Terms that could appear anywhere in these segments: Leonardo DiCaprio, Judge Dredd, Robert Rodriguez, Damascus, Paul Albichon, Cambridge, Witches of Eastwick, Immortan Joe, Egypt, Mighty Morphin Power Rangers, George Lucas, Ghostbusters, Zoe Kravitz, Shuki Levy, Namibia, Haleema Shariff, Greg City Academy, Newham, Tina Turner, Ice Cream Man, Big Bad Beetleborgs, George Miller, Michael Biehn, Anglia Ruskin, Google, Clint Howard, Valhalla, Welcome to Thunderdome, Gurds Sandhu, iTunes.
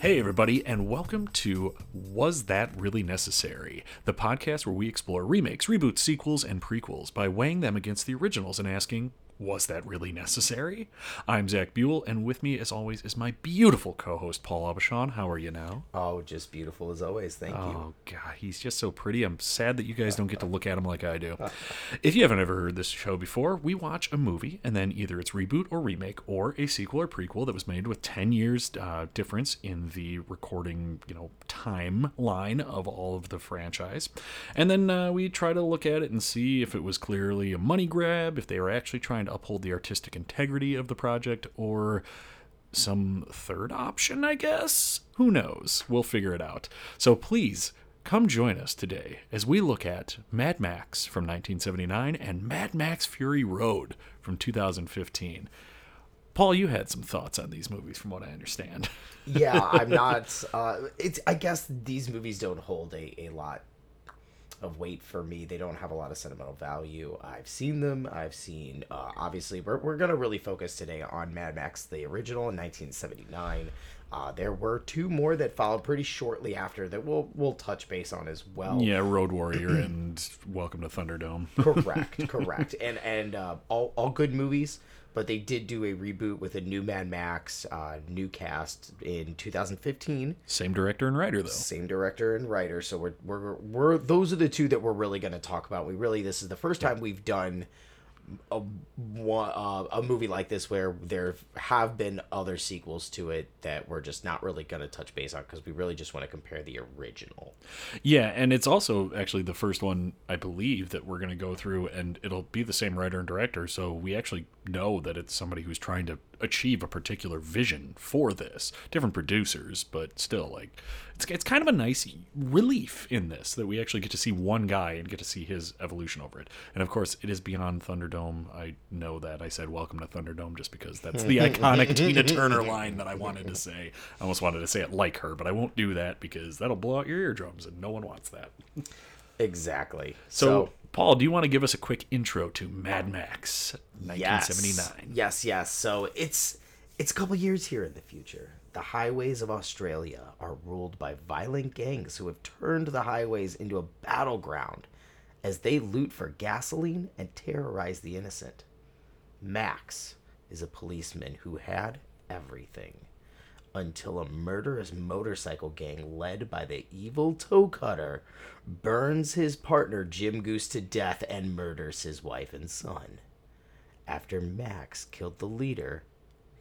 Hey everybody, and welcome to Was That Really Necessary? The podcast where we explore remakes, reboots, sequels, and prequels by weighing them against the originals and asking, was that really necessary? I'm Zach Buell, and with me, as always, is my beautiful co-host, Paul Albichon. How are you now? Oh, just beautiful as always. Thank you. Oh, God, he's just so pretty. I'm sad that you guys don't get to look at him like I do. If you haven't ever heard this show before, we watch a movie, and then either it's reboot or remake, or a sequel or prequel that was made with 10 years difference in the recording, timeline of all of the franchise. And then we try to look at it and see if it was clearly a money grab, if they were actually trying to uphold the artistic integrity of the project, or some third option, I guess. Who knows? We'll figure it out. So please come join us today as we look at Mad Max from 1979 and Mad Max Fury Road from 2015. Paul, you had some thoughts on these movies, from what I understand. Yeah, I'm not. I guess these movies don't hold a lot of weight for me. They don't have a lot of sentimental value. I've seen them. Obviously, we're going to really focus today on Mad Max, the original, in 1979. There were two more that followed pretty shortly after that we'll touch base on as well. Yeah, Road Warrior and Welcome to Thunderdome. Correct. And all good movies, but they did do a reboot with a new Mad Max, new cast in 2015. Same director and writer, though. So we're those are the two that we're really going to talk about. This is the first time we've done a movie like this where there have been other sequels to it that we're just not really going to touch base on, because we really just want to compare the original. Yeah, and it's also actually the first one, I believe, that we're going to go through, and it'll be the same writer and director, so we actually know that it's somebody who's trying to achieve a particular vision for this. Different producers, but still, it's kind of a nice relief in this that we actually get to see one guy and get to see his evolution over it. And of course, it is beyond Thunderdome. I know that I said Welcome to Thunderdome just because that's the iconic Tina Turner line that I wanted to say. I almost wanted to say it like her, but I won't do that because that'll blow out your eardrums and no one wants that. Exactly. So Paul, do you want to give us a quick intro to Mad Max 1979? Yes. So it's a couple years here in the future. The highways of Australia are ruled by violent gangs who have turned the highways into a battleground as they loot for gasoline and terrorize the innocent. Max is a policeman who had everything until a murderous motorcycle gang led by the evil Toe Cutter burns his partner Jim Goose to death and murders his wife and son. After Max killed the leader,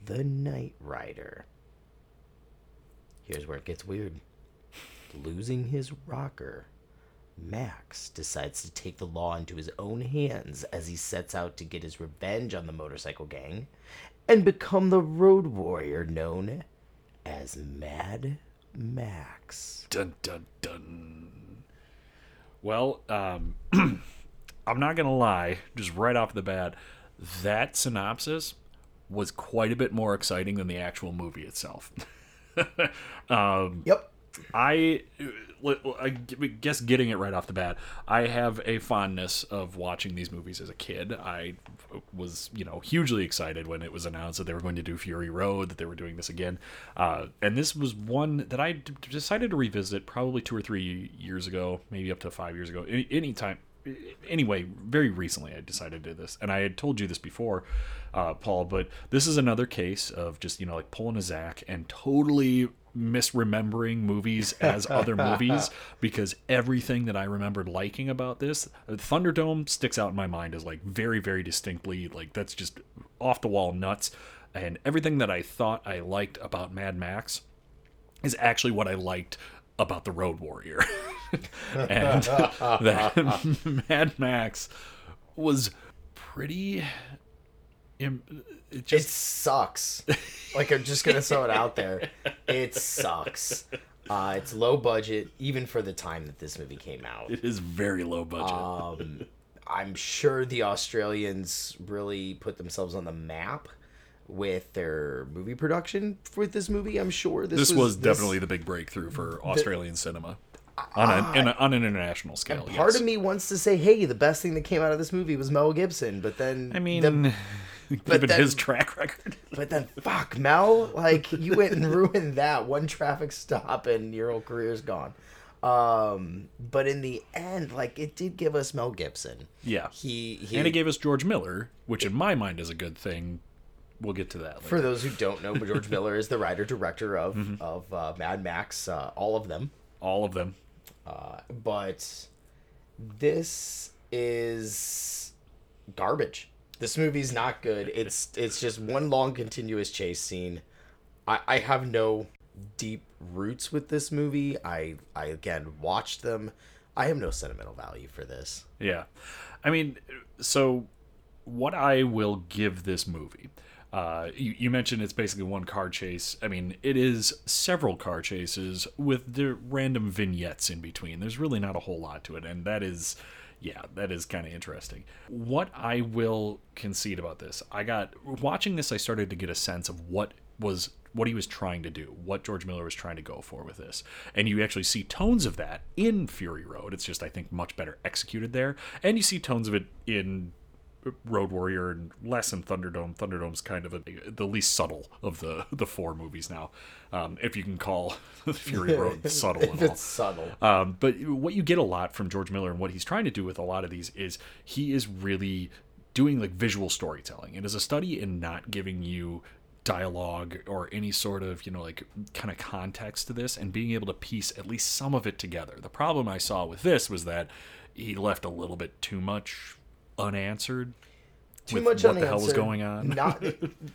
the Night Rider. Here's where it gets weird. Losing his rocker, Max decides to take the law into his own hands as he sets out to get his revenge on the motorcycle gang and become the Road Warrior known as Mad Max. Dun, dun, dun. Well, I'm not going to lie, just right off the bat, that synopsis was quite a bit more exciting than the actual movie itself. Yep. I guess getting it right off the bat, I have a fondness of watching these movies as a kid. I was, hugely excited when it was announced that they were going to do Fury Road, that they were doing this again. And this was one that I decided to revisit probably 2 or 3 years ago, maybe up to 5 years ago. Anyway, very recently I decided to do this, and I had told you this before, Paul, but this is another case of just, pulling a Zach and totally misremembering movies as other movies, because everything that I remembered liking about this, Thunderdome sticks out in my mind as very, very distinctly, that's just off the wall nuts, and everything that I thought I liked about Mad Max is actually what I liked about the Road Warrior. And that Mad Max was pretty... It sucks. I'm just going to throw it out there. It sucks. It's low budget, even for the time that this movie came out. It is very low budget. I'm sure the Australians really put themselves on the map with their movie production with this movie. I'm sure this was definitely the big breakthrough for Australian cinema on an international scale. Part of me wants to say, hey, the best thing that came out of this movie was Mel Gibson, but then Given his track record. But then, fuck, Mel, like, you went and ruined that. One traffic stop and your whole career's gone. But in the end, like, it did give us Mel Gibson. Yeah. And it gave us George Miller, which in my mind is a good thing. We'll get to that later. For those who don't know, George Miller is the writer-director of Mad Max, all of them. All of them. But this is garbage. This movie's not good. It's just one long continuous chase scene. I have no deep roots with this movie. I again watched them. I have no sentimental value for this. Yeah. I mean, so what I will give this movie, you mentioned it's basically one car chase. I mean, it is several car chases with the random vignettes in between. There's really not a whole lot to it, and that is kind of interesting. What I will concede about this, watching this, I started to get a sense of what he was trying to do, what George Miller was trying to go for with this. And you actually see tones of that in Fury Road. It's just, I think, much better executed there. And you see tones of it in Road Warrior and less in Thunderdome. Thunderdome's kind of the least subtle of the four movies now, if you can call Fury Road subtle at all. It's subtle. But what you get a lot from George Miller and what he's trying to do with a lot of these is he is really doing like visual storytelling. It is a study in not giving you dialogue or any sort of, you know, like kind of context to this and being able to piece at least some of it together. The problem I saw with this was that he left a little bit too much unanswered. Too much unanswered. What the hell was going on?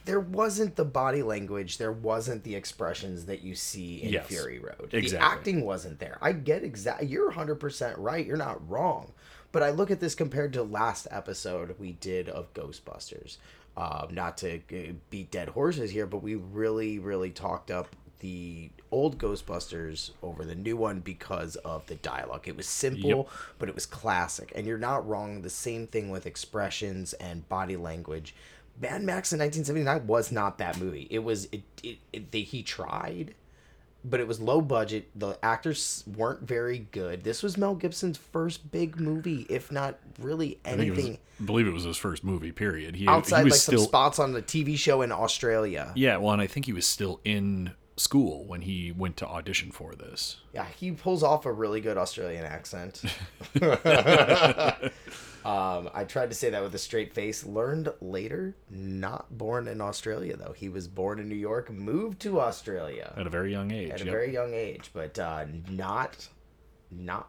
There wasn't the body language. There wasn't the expressions that you see in Fury Road. Exactly. The acting wasn't there. I get exactly. You're 100% right. You're not wrong. But I look at this compared to last episode we did of Ghostbusters. Not to beat dead horses here, but we really, really talked up the old Ghostbusters over the new one because of the dialogue. It was simple, but it was classic. And you're not wrong. The same thing with expressions and body language. Mad Max in 1979 was not that movie. It was he tried, but it was low budget. The actors weren't very good. This was Mel Gibson's first big movie, if not really anything. I believe it was his first movie, period. He was like some spots on the TV show in Australia. Yeah, well, and I think he was still in school when he went to audition for this. Yeah, he pulls off a really good Australian accent. I tried to say that with a straight face. Learned later, not born in Australia, though. He was born in New York, moved to Australia. At a very young age. At a very young age, but not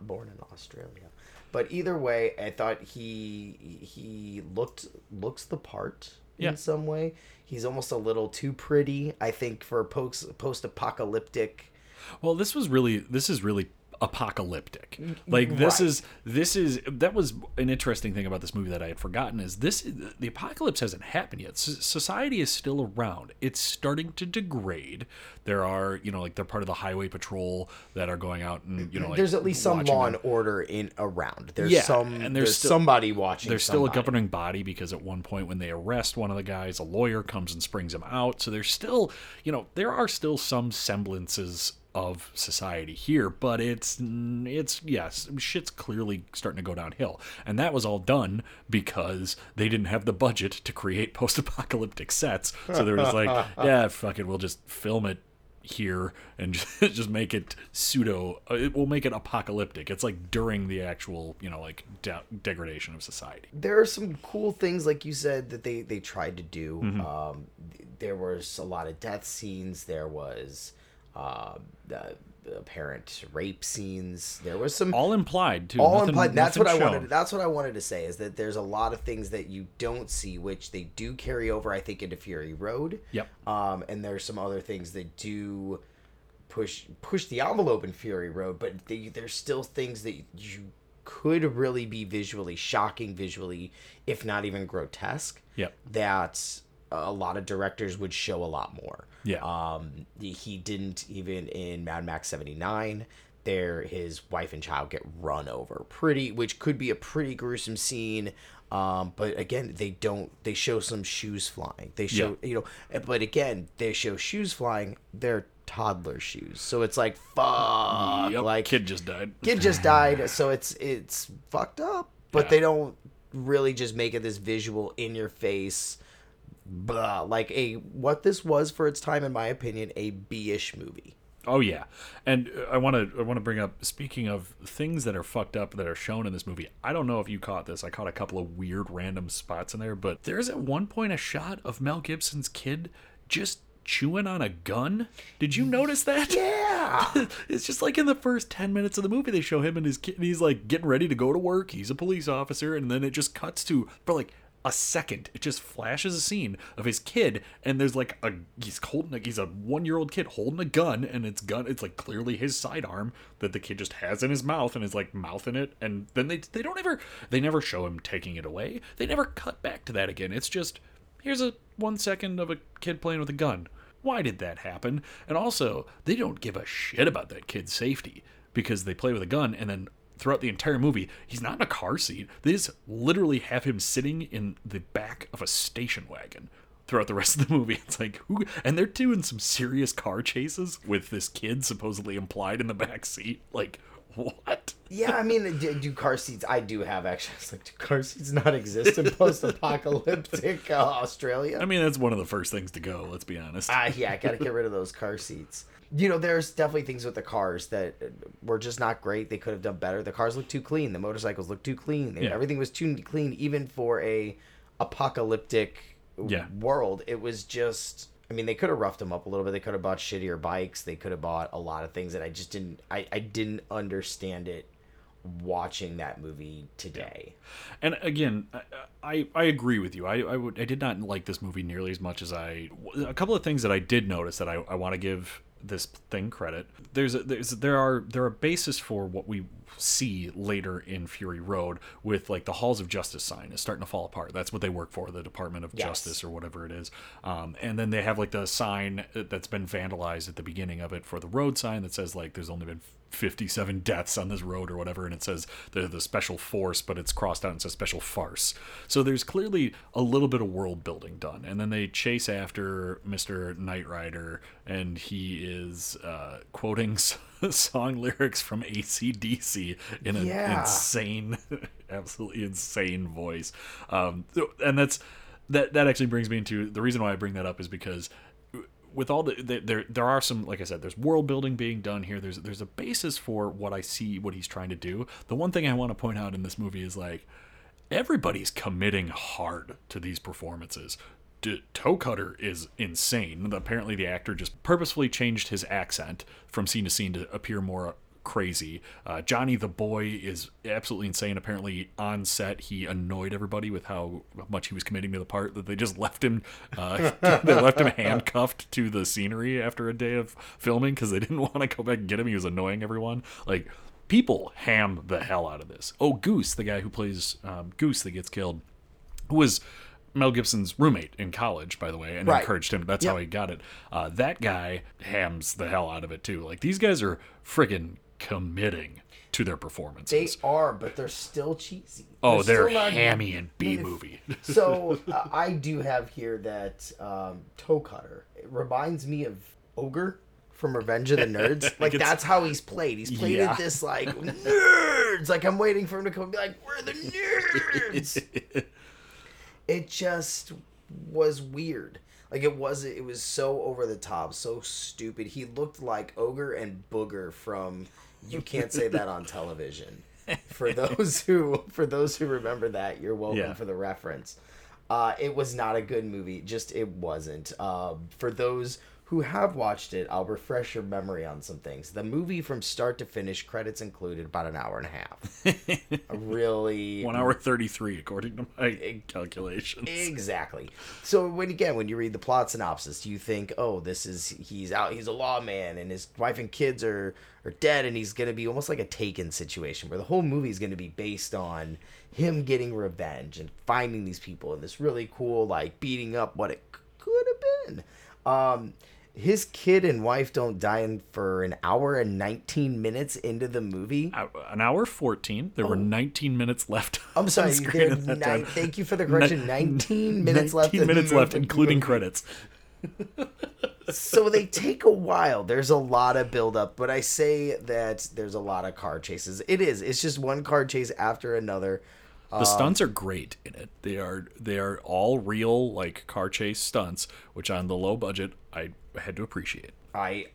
born in Australia. But either way, I thought he looks the part. Yeah. In some way, he's almost a little too pretty, I think, for post-apocalyptic. Well, this is really apocalyptic. Like this is that was an interesting thing about this movie that I had forgotten is the apocalypse hasn't happened yet. Society is still around. It's starting to degrade. There are, you know, like they're part of the highway patrol that are going out and, you know, like, there's at least some law and order in around. There's there's somebody watching. There's still a governing body because at one point when they arrest one of the guys, a lawyer comes and springs him out. So there's still, you know, there are still some semblances of society here, but it's yes, shit's clearly starting to go downhill, and that was all done because they didn't have the budget to create post-apocalyptic sets, so they're just like, yeah, fuck it, we'll just film it here and just make it we'll make it apocalyptic. It's like during the actual, you know, like degradation of society. There are some cool things, like you said, that they tried to do. There was a lot of death scenes. There was the apparent rape scenes. There was some all implied too. All implied. That's what I wanted. That's what I wanted to say is that there's a lot of things that you don't see, which they do carry over, I think, into Fury Road. Yep. And there's some other things that do push the envelope in Fury Road, but there's still things that you could really be visually shocking, if not even grotesque. Yep. That's a lot of directors would show a lot more. Yeah. He didn't even in Mad Max 79. There, his wife and child get run over, which could be a pretty gruesome scene. But again, they show some shoes flying. They show, you know, but again, they show shoes flying. They're toddler shoes, so it's like fuck. Yep. Like kid just died. So it's fucked up. But they don't really just make it this visual in your face blah, like a what this was for its time, in my opinion, a B-ish movie. Oh yeah, and I want to bring up, speaking of things that are fucked up that are shown in this movie, I don't know if you caught this. I caught a couple of weird random spots in there, but there's at one point a shot of Mel Gibson's kid just chewing on a gun. Did you notice that? Yeah. It's just like in the first 10 minutes of the movie, they show him and his kid, and he's like getting ready to go to work. He's a police officer, and then it just cuts to, for like a second, it just flashes a scene of his kid, and there's like he's a 1-year-old kid holding a gun, and it's like clearly his sidearm that the kid just has in his mouth and is like mouthing it, and then they never show him taking it away. They never cut back to that again. It's just, here's a 1 second of a kid playing with a gun. Why did that happen? And also, they don't give a shit about that kid's safety, because they play with a gun, and then throughout the entire movie, he's not in a car seat. They just literally have him sitting in the back of a station wagon throughout the rest of the movie. It's like, who? And they're doing some serious car chases with this kid supposedly implied in the back seat. Like, what? Yeah, I mean, do car seats, I do have actually. It's like, do car seats not exist in post-apocalyptic Australia? I mean, that's one of the first things to go, let's be honest. Yeah, I gotta get rid of those car seats. You know, there's definitely things with the cars that were just not great. They could have done better. The cars look too clean. The motorcycles look too clean. Yeah. Everything was too clean, even for a apocalyptic world. It was just, I mean, they could have roughed them up a little bit. They could have bought shittier bikes. They could have bought a lot of things that I just didn't, I didn't understand it watching that movie today. Yeah. And again, I agree with you. I did not like this movie nearly as much as a couple of things that I did notice that I want to give this thing credit. There are basis for what we see later in Fury Road with like the Halls of Justice sign is starting to fall apart. That's what they work for, the Department of Justice or whatever it is. And then they have like the sign that's been vandalized at the beginning of it for the road sign that says like there's only been 57 deaths on this road or whatever, and it says they're the special force, but it's crossed out and says special farce. So there's clearly a little bit of world building done. And then they chase after Mr. Night Rider, and he is quoting song lyrics from AC/DC in an insane, absolutely insane voice. And that actually brings me into the reason why I bring that up is because with all there are some, like I said, there's world building being done here. There's a basis for what I see, what he's trying to do. The one thing I want to point out in this movie is like everybody's committing hard to these performances. Toe Cutter is insane. Apparently the actor just purposefully changed his accent from scene to scene to appear more crazy. Johnny the Boy is absolutely insane. Apparently on set he annoyed everybody with how much he was committing to the part that they just left him handcuffed to the scenery after a day of filming because they didn't want to go back and get him. He was annoying everyone. Like, people ham the hell out of this. Oh, Goose, the guy who plays Goose that gets killed, who was Mel Gibson's roommate in college, by the way, and encouraged him. That's how he got it. That guy hams the hell out of it too. Like, these guys are friggin' committing to their performances. They are, but they're still cheesy. Oh, they're hammy and B-movie. So I do have here that Toe Cutter, it reminds me of Ogre from Revenge of the Nerds. Like, that's how he's played. He's played at this, like, nerds. Like, I'm waiting for him to come and be like, we're the nerds. It just was weird. Like, it was so over the top, so stupid. He looked like Ogre and Booger from You Can't Say That on Television. For those who remember that, you're welcome for the reference. It was not a good movie. Just, it wasn't. For those who have watched it, I'll refresh your memory on some things. The movie from start to finish, credits included, about an hour and a half. Really? 1 hour 33, according to my calculations. Exactly. So when you read the plot synopsis, you think, oh, he's a lawman, and his wife and kids are dead, and he's going to be almost like a Taken situation, where the whole movie is going to be based on him getting revenge and finding these people in this really cool, like, beating up what it could have been. His kid and wife don't die for an hour and 19 minutes into the movie. An hour 14. There were 19 minutes left. I'm sorry. Thank you for the correction. 19 minutes left, including credits. So they take a while. There's a lot of buildup, but I say that there's a lot of car chases. It's just one car chase after another. The stunts are great in it. They are all real, like, car chase stunts, which on the low budget I had to appreciate. I'm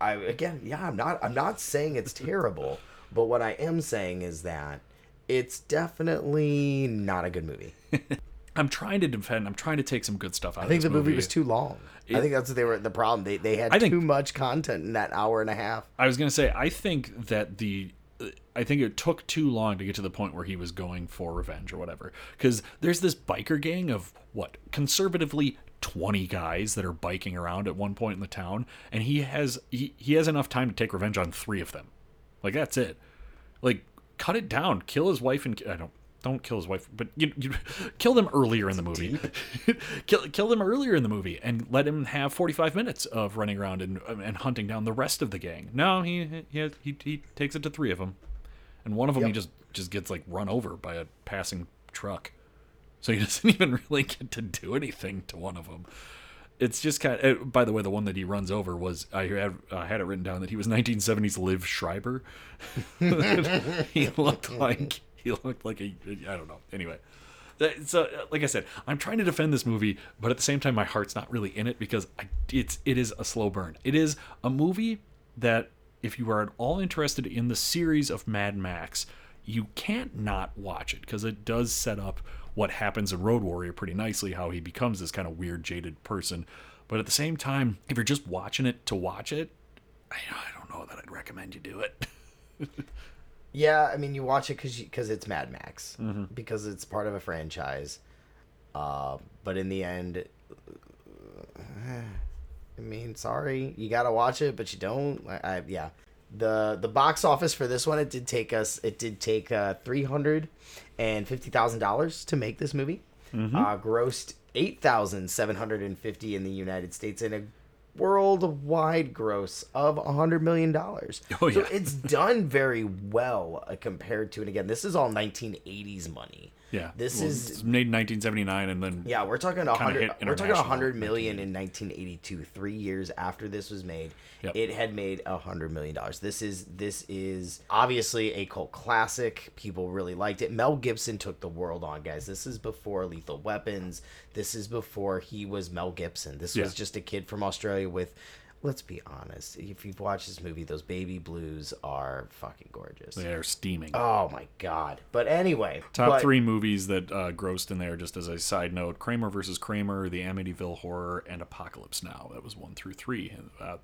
not saying it's terrible, but what I am saying is that it's definitely not a good movie. I'm trying to take some good stuff out of this movie. I think the movie was too long. I think that's the problem. They had too much content in that hour and a half. I was going to say, I think it took too long to get to the point where he was going for revenge or whatever. Because there's this biker gang of, conservatively 20 guys that are biking around at one point in the town. And he has enough time to take revenge on 3 of them. Like, that's it. Like, cut it down. Kill his wife and... Don't kill his wife, but you kill them earlier in the movie. Kill them earlier in the movie and let him have 45 minutes of running around and hunting down the rest of the gang. No, he takes it to 3 of them, and one of them he just gets like run over by a passing truck, so he doesn't even really get to do anything to one of them. It's just kind of. By the way, the one that he runs over was I had it written down that he was 1970s Liv Schreiber. He looked like I don't know. Anyway, so like I said, I'm trying to defend this movie, but at the same time, my heart's not really in it because it is a slow burn. It is a movie that if you are at all interested in the series of Mad Max, you can't not watch it because it does set up what happens in Road Warrior pretty nicely, how he becomes this kind of weird, jaded person. But at the same time, if you're just watching it to watch it, I don't know that I'd recommend you do it. Yeah, I mean, you watch it because it's Mad Max, because it's part of a franchise. But in the end, I mean, sorry, you gotta watch it, but you don't. The box office for this one, it did take $350,000 to make this movie. Grossed $8,750 in the United States in a worldwide gross of $100 million. Oh, yeah. So it's done very well compared to, and again, this is all 1980s money. Yeah, this is made in 1979, and then we're talking 100. We're talking $100 million in 1982. 3 years after this was made, it had made $100 million. This is obviously a cult classic. People really liked it. Mel Gibson took the world on, guys. This is before Lethal Weapons. This is before he was Mel Gibson. This was just a kid from Australia with. Let's be honest. If you've watched this movie, those baby blues are fucking gorgeous. They are steaming. Oh, my God. But anyway. Top 3 movies that grossed in there, just as a side note. Kramer versus Kramer, The Amityville Horror, and Apocalypse Now. That was 1 through 3.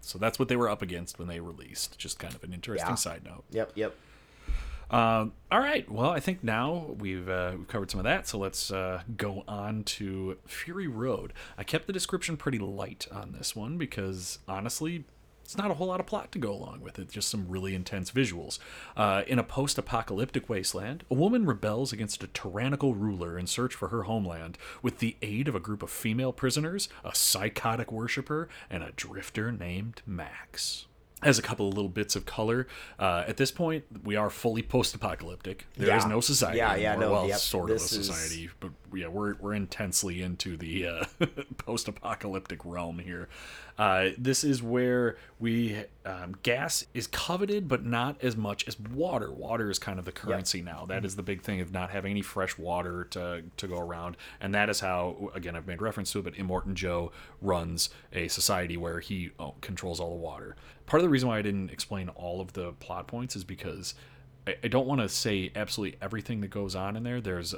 So that's what they were up against when they released. Just kind of an interesting side note. Yep. All right. Well, I think now we've covered some of that, so let's go on to Fury Road. I kept the description pretty light on this one because, honestly, it's not a whole lot of plot to go along with it, just some really intense visuals. In a post-apocalyptic wasteland, a woman rebels against a tyrannical ruler in search for her homeland with the aid of a group of female prisoners, a psychotic worshiper, and a drifter named Max. As a couple of little bits of color, at this point we are fully post-apocalyptic. There is no society. Sort of a society, but we're intensely into the post-apocalyptic realm here. This is where gas is coveted, but not as much as water. Water is kind of the currency now. That is the big thing of not having any fresh water to go around, and that is how, again, I've made reference to it, but Immortan Joe runs a society where he controls all the water. Part of the reason why I didn't explain all of the plot points is because I don't want to say absolutely everything that goes on in there. There's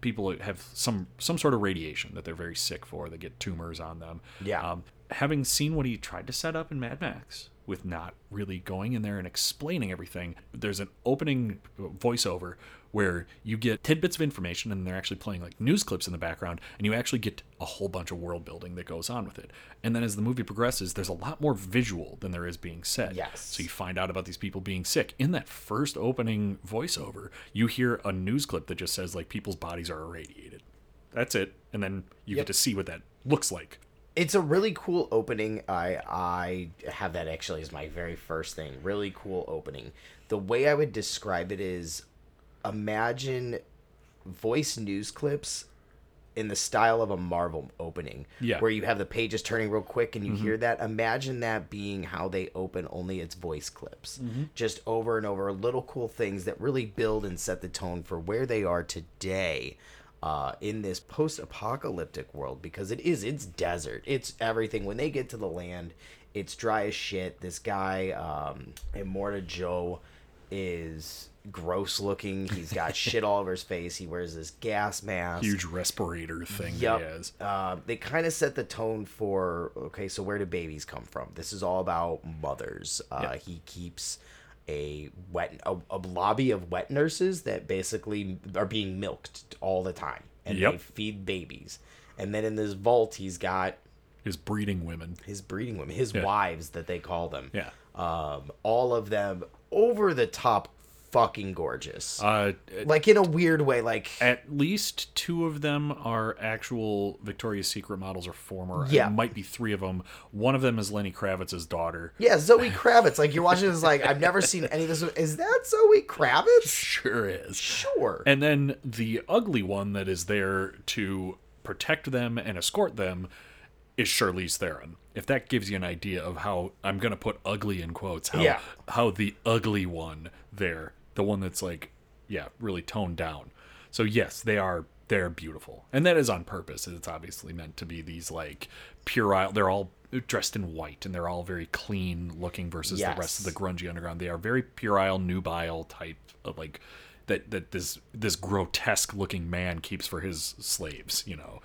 people that have some sort of radiation that they're very sick for. They get tumors on them. Yeah. Having seen what he tried to set up in Mad Max with not really going in there and explaining everything, there's an opening voiceover where you get tidbits of information and they're actually playing like news clips in the background, and you actually get a whole bunch of world building that goes on with it. And then as the movie progresses, there's a lot more visual than there is being said. Yes. So you find out about these people being sick. In that first opening voiceover, you hear a news clip that just says like people's bodies are irradiated. That's it. And then you get to see what that looks like. It's a really cool opening. I have that actually as my very first thing. Really cool opening. The way I would describe it is, imagine voice news clips in the style of a Marvel opening, where you have the pages turning real quick and you hear that. Imagine that being how they open, only it's voice clips, just over and over, little cool things that really build and set the tone for where they are today in this post-apocalyptic world, because it is, it's desert, it's everything. When they get to the land, it's dry as shit. This guy, Immortan Joe, is gross looking. He's got shit all over his face. He wears this gas mask, huge respirator thing. Yep. He has. They kind of set the tone for, okay, so where do babies come from? This is all about mothers. Yep. He keeps a lobby of wet nurses that basically are being milked all the time, and yep. they feed babies. And then in this vault, he's got his breeding women, his yeah. wives that they call them. Yeah. All of them over the top fucking gorgeous. Like in a weird way, like at least two of them are actual Victoria's Secret models or former. Yeah. There might be three of them. One of them is Lenny Kravitz's daughter. Yeah, Zoe Kravitz. Like you're watching this like, I've never seen any of this. Is that Zoe Kravitz? Sure is. Sure. And then the ugly one that is there to protect them and escort them is Charlize Theron. If that gives you an idea of how, I'm going to put ugly in quotes, how the ugly one there, the one that's like, yeah, really toned down. So yes, they're beautiful. And that is on purpose. It's obviously meant to be these like puerile, they're all dressed in white and they're all very clean looking versus yes. the rest of the grungy underground. They are very puerile, nubile type of like, that this grotesque looking man keeps for his slaves, you know.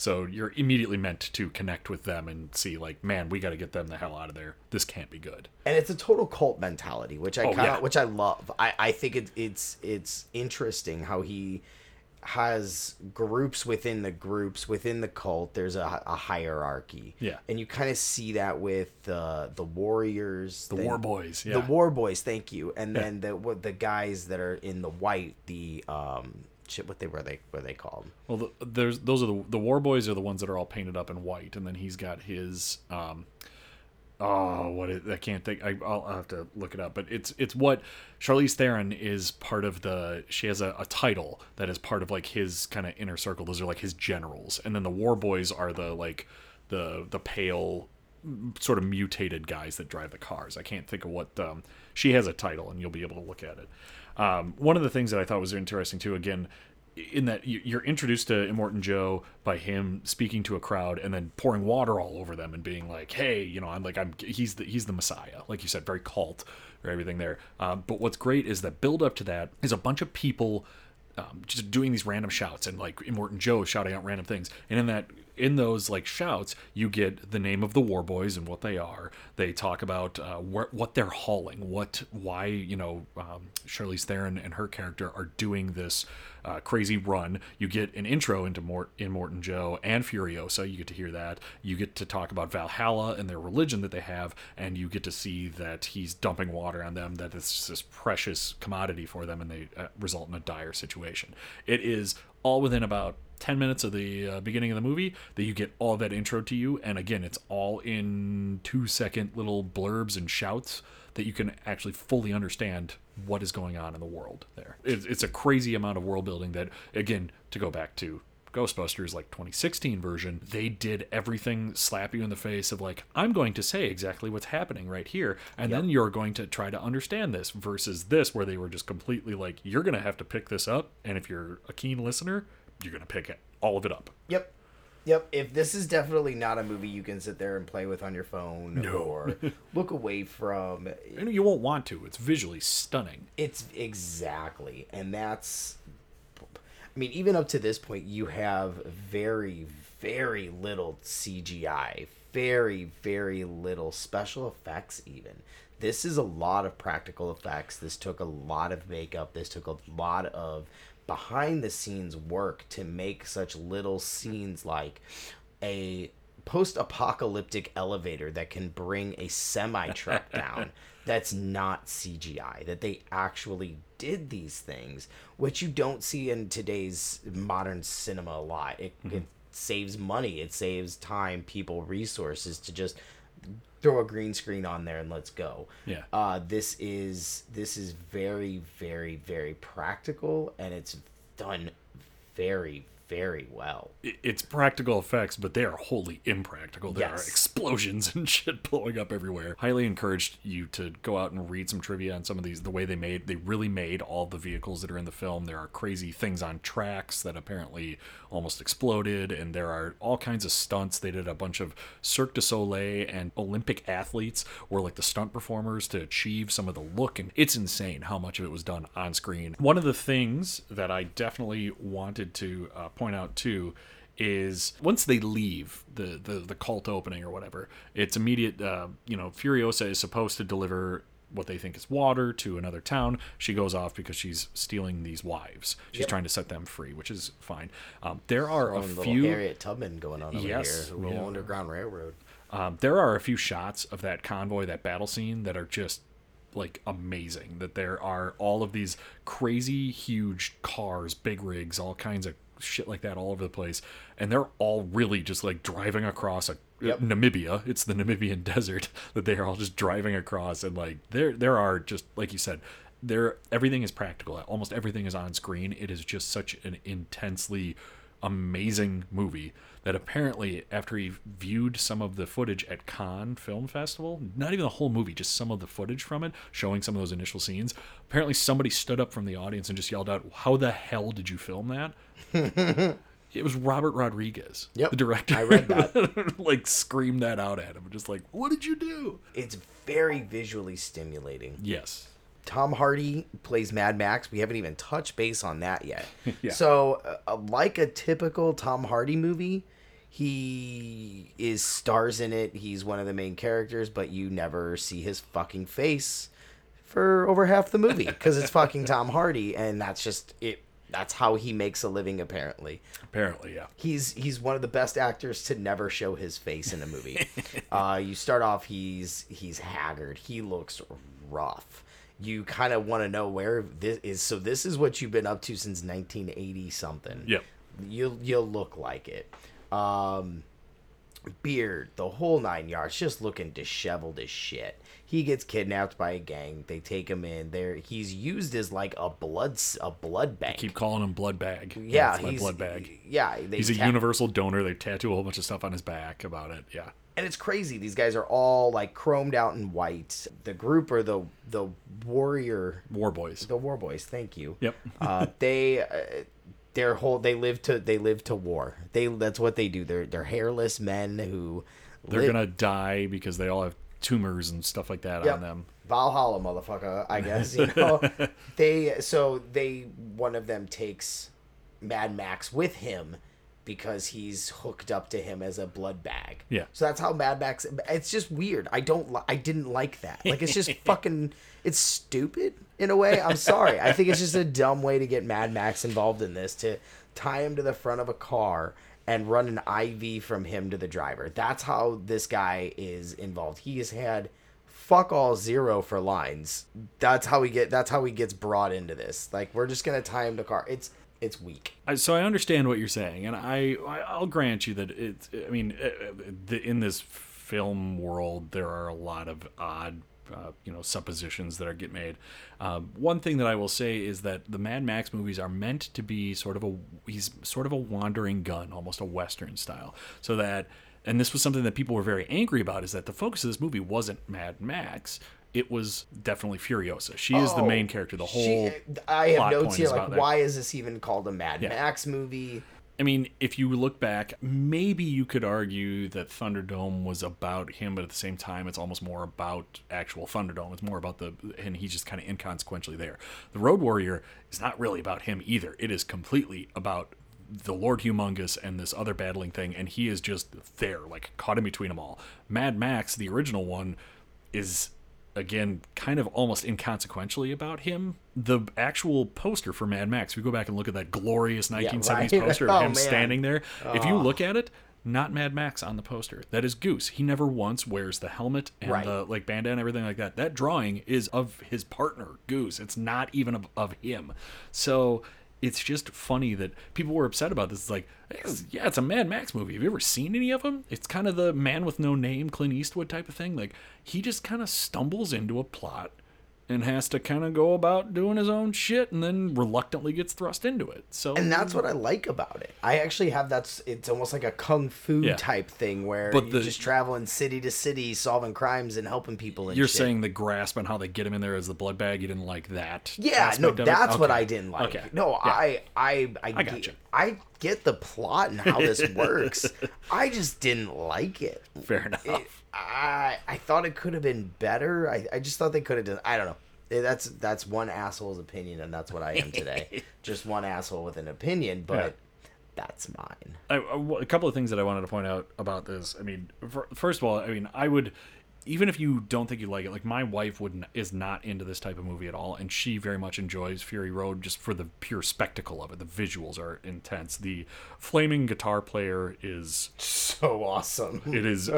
So you're immediately meant to connect with them and see, like, man, we got to get them the hell out of there. This can't be good. And it's a total cult mentality, which I which I love. I think it's interesting how he has groups within the cult. There's a hierarchy. Yeah. And you kind of see that with the warriors, war boys. Yeah. The war boys. Thank you. And then the guys that are in the white, the what were they called? Well, those are the war boys are the ones that are all painted up in white, and then he's got his I can't think. I'll have to look it up, but it's what Charlize Theron is part of the. She has a title that is part of like his kind of inner circle. Those are like his generals, and then the war boys are the like the pale sort of mutated guys that drive the cars. I can't think of what she has a title, and you'll be able to look at it. One of the things that I thought was interesting, too, again, in that you're introduced to Immortan Joe by him speaking to a crowd and then pouring water all over them and being like, hey, you know, he's the Messiah. Like you said, very cult or everything there. But what's great is the build up to that is a bunch of people just doing these random shouts and like Immortan Joe shouting out random things. And in those like shouts, you get the name of the war boys and what they are. They talk about what they're hauling, why you know Charlize Theron and her character are doing this crazy run. You get an intro into Immortan Joe and Furiosa. You get to hear that. You get to talk about Valhalla and their religion that they have, and you get to see that he's dumping water on them. That it's just this precious commodity for them, and they result in a dire situation. It is all within about 10 minutes of the beginning of the movie that you get all that intro to you, and again it's all in 2-second little blurbs and shouts that you can actually fully understand what is going on in the world there. It's a crazy amount of world building that, again, to go back to Ghostbusters, like 2016 version, they did everything, slap you in the face of like, I'm going to say exactly what's happening right here, and yep. then you're going to try to understand this, versus this where they were just completely like, you're going to have to pick this up, and if you're a keen listener, you're going to pick all of it up. Yep. Yep. If this is definitely not a movie you can sit there and play with on your phone or look away from. And you won't want to. It's visually stunning. It's exactly. And that's, I mean, even up to this point, you have very, very little CGI, very, very little special effects even. This is a lot of practical effects. This took a lot of makeup. This took a lot of behind the scenes work to make such little scenes, like a post-apocalyptic elevator that can bring a semi truck down. That's not CGI, that they actually did these things, which you don't see in today's modern cinema a lot. It saves money, it saves time, people, resources to just throw a green screen on there and let's go. Yeah. This is very, very, very practical, and it's done very, very well. It's practical effects, but they are wholly impractical. There are explosions and shit blowing up everywhere. Highly encouraged you to go out and read some trivia on some of these, the way they really made all the vehicles that are in the film. There are crazy things on tracks that apparently almost exploded, and there are all kinds of stunts. They did a bunch of Cirque du Soleil, and Olympic athletes were like the stunt performers to achieve some of the look, and it's insane how much of it was done on screen. One of the things that I definitely wanted to point out too is once they leave the cult opening or whatever, it's immediate. Furiosa is supposed to deliver what they think is water to another town. She goes off because she's stealing these wives. She's trying to set them free, which is fine. There are a few Harriet Tubman going on over here, the Little Underground Railroad. There are a few shots of that convoy, that battle scene, that are just like amazing. That there are all of these crazy huge cars, big rigs, all kinds of shit like that all over the place, and they're all really just like driving across Namibia. It's the Namibian desert that they are all just driving across, and like there are, just like you said, everything is practical. Almost everything is on screen. It is just such an intensely amazing movie that apparently after he viewed some of the footage at Cannes Film Festival, not even the whole movie, just some of the footage from it, showing some of those initial scenes, apparently somebody stood up from the audience and just yelled out, "How the hell did you film that?" It was Robert Rodriguez, the director. I read that. Like screamed that out at him, just like, "What did you do?" It's very visually stimulating. Yes. Tom Hardy plays Mad Max. We haven't even touched base on that yet. So, like a typical Tom Hardy movie, he stars in it. He's one of the main characters, but you never see his fucking face for over half the movie because it's fucking Tom Hardy, and that's just it. That's how he makes a living, apparently. Apparently, yeah. He's one of the best actors to never show his face in a movie. You start off, he's haggard. He looks rough. You kind of want to know where this is. So this is what you've been up to since 1980 something. Yep. You'll look like it. Beard, the whole nine yards, just looking disheveled as shit. He gets kidnapped by a gang. They take him in there. He's used as like a blood bank. They keep calling him blood bag. Yeah, it's my blood bag. Yeah, he's a universal donor. They tattoo a whole bunch of stuff on his back about it. Yeah. And it's crazy. These guys are all like chromed out in white. The group are the warrior war boys. Thank you. Yep. They live to war. That's what they do. They're hairless men who gonna die because they all have tumors and stuff like that on them. Valhalla, motherfucker. I guess you know. One of them takes Mad Max with him, because he's hooked up to him as a blood bag. Yeah. So that's how Mad Max... It's just weird. I didn't like that. Like, it's just fucking... It's stupid, in a way. I'm sorry. I think it's just a dumb way to get Mad Max involved in this, to tie him to the front of a car and run an IV from him to the driver. That's how this guy is involved. He has had fuck all zero for lines. That's how he gets brought into this. Like, we're just going to tie him to car. It's weak. So I understand what you're saying, and I'll grant you that it's... I mean, in this film world, there are a lot of odd, suppositions that are get made. One thing that I will say is that the Mad Max movies are meant to be he's sort of a wandering gun, almost a Western style, so that... And this was something that people were very angry about, is that the focus of this movie wasn't Mad Max. It was definitely Furiosa. She is the main character. The whole I have notes here. Like, why is this even called a Mad Max movie? I mean, if you look back, maybe you could argue that Thunderdome was about him, but at the same time, it's almost more about actual Thunderdome. It's more about and he's just kind of inconsequentially there. The Road Warrior is not really about him either. It is completely about the Lord Humongous and this other battling thing, and he is just there, like caught in between them all. Mad Max, the original one, is... again, kind of almost inconsequentially about him. The actual poster for Mad Max, we go back and look at that glorious 1970s poster of him standing there. If you look at it, not Mad Max on the poster. That is Goose. He never once wears the helmet and the like bandana and everything like that. That drawing is of his partner, Goose. It's not even of him. So it's just funny that people were upset about this. It's like, it's a Mad Max movie. Have you ever seen any of them? It's kind of the man with no name, Clint Eastwood type of thing. Like, he just kind of stumbles into a plot and has to kind of go about doing his own shit and then reluctantly gets thrust into it. So, and that's what I like about it. I actually have that. It's almost like a kung fu type thing where you're just traveling city to city, solving crimes and helping people. And you're saying the grasp on how they get him in there as the blood bag. You didn't like that. Yeah, no, that's what I didn't like. Okay. No, yeah. I gotcha. I get the plot and how this works. I just didn't like it. Fair enough. I thought it could have been better. I just thought they could have done. I don't know. That's one asshole's opinion, and that's what I am today. Just one asshole with an opinion, but that's mine. A couple of things that I wanted to point out about this. I mean, first of all, I mean, I would, even if you don't think you like it, like my wife is not into this type of movie at all, and she very much enjoys Fury Road just for the pure spectacle of it. The visuals are intense. The flaming guitar player is so awesome. It is.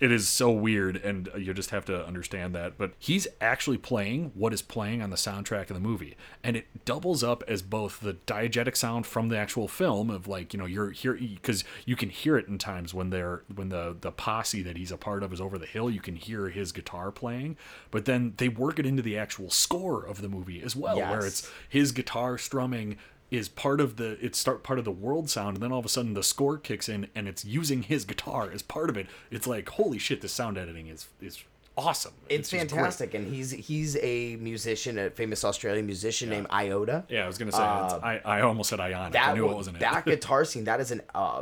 It is so weird, and you just have to understand that. But he's actually playing what is playing on the soundtrack of the movie, and it doubles up as both the diegetic sound from the actual film of, like, you know, you're here because you can hear it in times when the posse that he's a part of is over the hill. You can hear his guitar playing, but then they work it into the actual score of the movie as well, where it's his guitar strumming is part of the world sound, and then all of a sudden the score kicks in and it's using his guitar as part of it. It's like, holy shit, the sound editing is awesome. It's fantastic, and he's a musician, a famous Australian musician named Iota. Yeah, I was gonna say I almost said Ionic. I knew it wasn't it. That guitar scene, that is an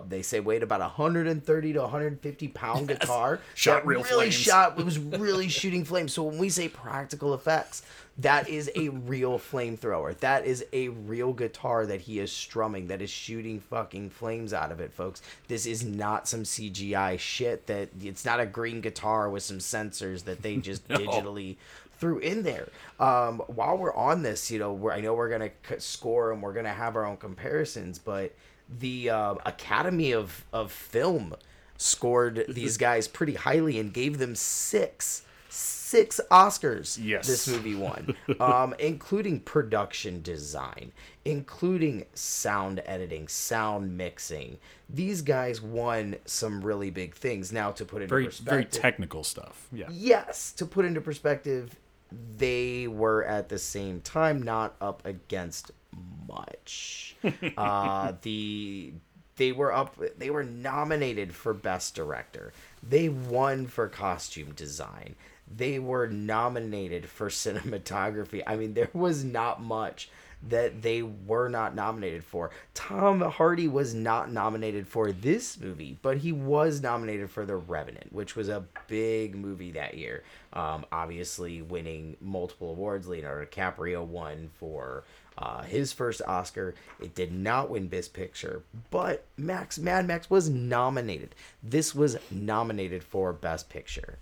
they say weighed about 130 to 150 pound guitar. Shot real really flames. It was really shooting flames. So when we say practical effects, that is a real flamethrower. That is a real guitar that he is strumming that is shooting fucking flames out of it, folks. This is not some CGI shit that it's not a green guitar with some sensors that they just digitally threw in there. While we're on this, you know, I know we're going to score and we're going to have our own comparisons, but the Academy of Film scored these guys pretty highly and gave them six Oscars this movie won, including production design, including sound editing, sound mixing. These guys won some really big things. Now, to put into perspective... Very technical stuff. Yeah. Yes, to put into perspective, they were at the same time not up against much. They were nominated for Best Director. They won for costume design. They were nominated for cinematography. I mean, there was not much that they were not nominated for. Tom Hardy was not nominated for this movie, but he was nominated for The Revenant, which was a big movie that year. Obviously winning multiple awards. Leonardo DiCaprio won for his first Oscar. It did not win Best Picture, but Mad Max was nominated. This was nominated for Best Picture.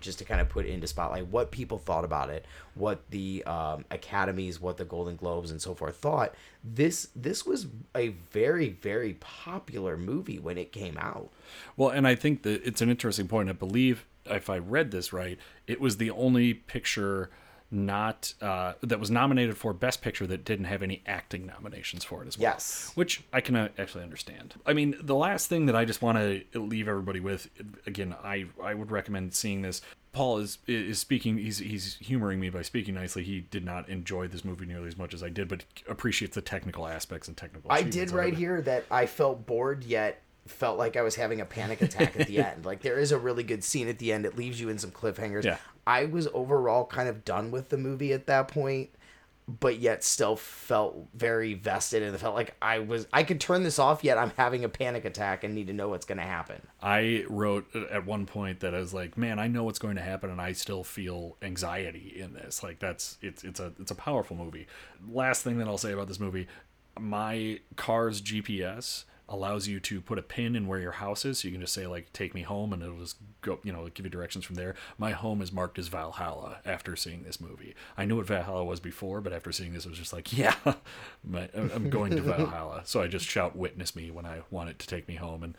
Just to kind of put into spotlight what people thought about it, what the academies, what the Golden Globes and so forth thought. This was a very, very popular movie when it came out. Well, and I think that it's an interesting point. I believe, if I read this right, it was the only picture not that was nominated for Best Picture that didn't have any acting nominations for it as well. Yes, which I can actually understand. I mean, the last thing that I just want to leave everybody with, again, I would recommend seeing this. Paul is speaking. He's humoring me by speaking nicely. He did not enjoy this movie nearly as much as I did, but appreciates the technical aspects and technical. I did write here that I felt bored yet felt like I was having a panic attack at the end. Like, there is a really good scene at the end. It leaves you in some cliffhangers. Yeah. I was overall kind of done with the movie at that point, but yet still felt very vested, and it felt like I could turn this off, yet I'm having a panic attack and need to know what's going to happen. I wrote at one point that I was like, man, I know what's going to happen, and I still feel anxiety in this. Like, it's a powerful movie. Last thing that I'll say about this movie, my car's GPS allows you to put a pin in where your house is, so you can just say, like, take me home, and it'll just go, you know, give you directions from there. My home is marked as Valhalla after seeing this movie. I knew what Valhalla was before, but after seeing this, it was just like, yeah, I'm going to Valhalla. So I just shout, witness me, when I want it to take me home, and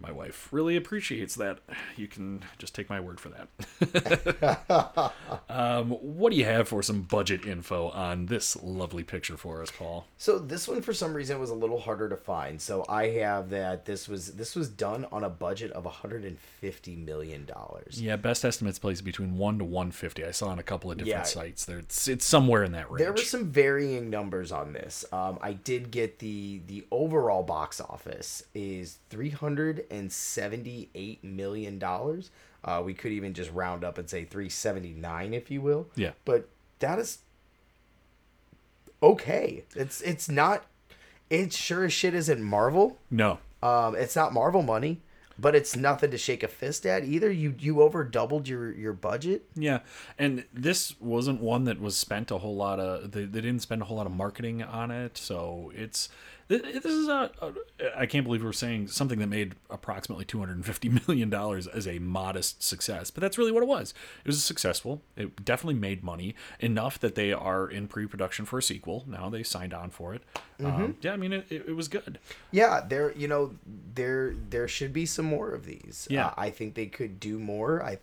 My wife really appreciates that. You can just take my word for that. What do you have for some budget info on this lovely picture for us, Paul? So this one, for some reason, was a little harder to find. So I have that this was done on a budget of $150 million. Yeah, best estimates placed between 1 to 150. I saw on a couple of different sites. There, it's somewhere in that range. There were some varying numbers on this. I did get the overall box office is $378 million. We could even just round up and say 379, if you will. Yeah. But that is okay. It's not. It sure as shit isn't Marvel. No. It's not Marvel money, but it's nothing to shake a fist at either. You over doubled your budget. Yeah, and this wasn't one that was spent a whole lot of. They didn't spend a whole lot of marketing on it, so it's. This is I can't believe we're saying something that made approximately $250 million as a modest success, but that's really what it was. It was successful. It definitely made money enough that they are in pre-production for a sequel. Now they signed on for it. Mm-hmm. Yeah, I mean, it was good. Yeah, there should be some more of these. Yeah. I think they could do more.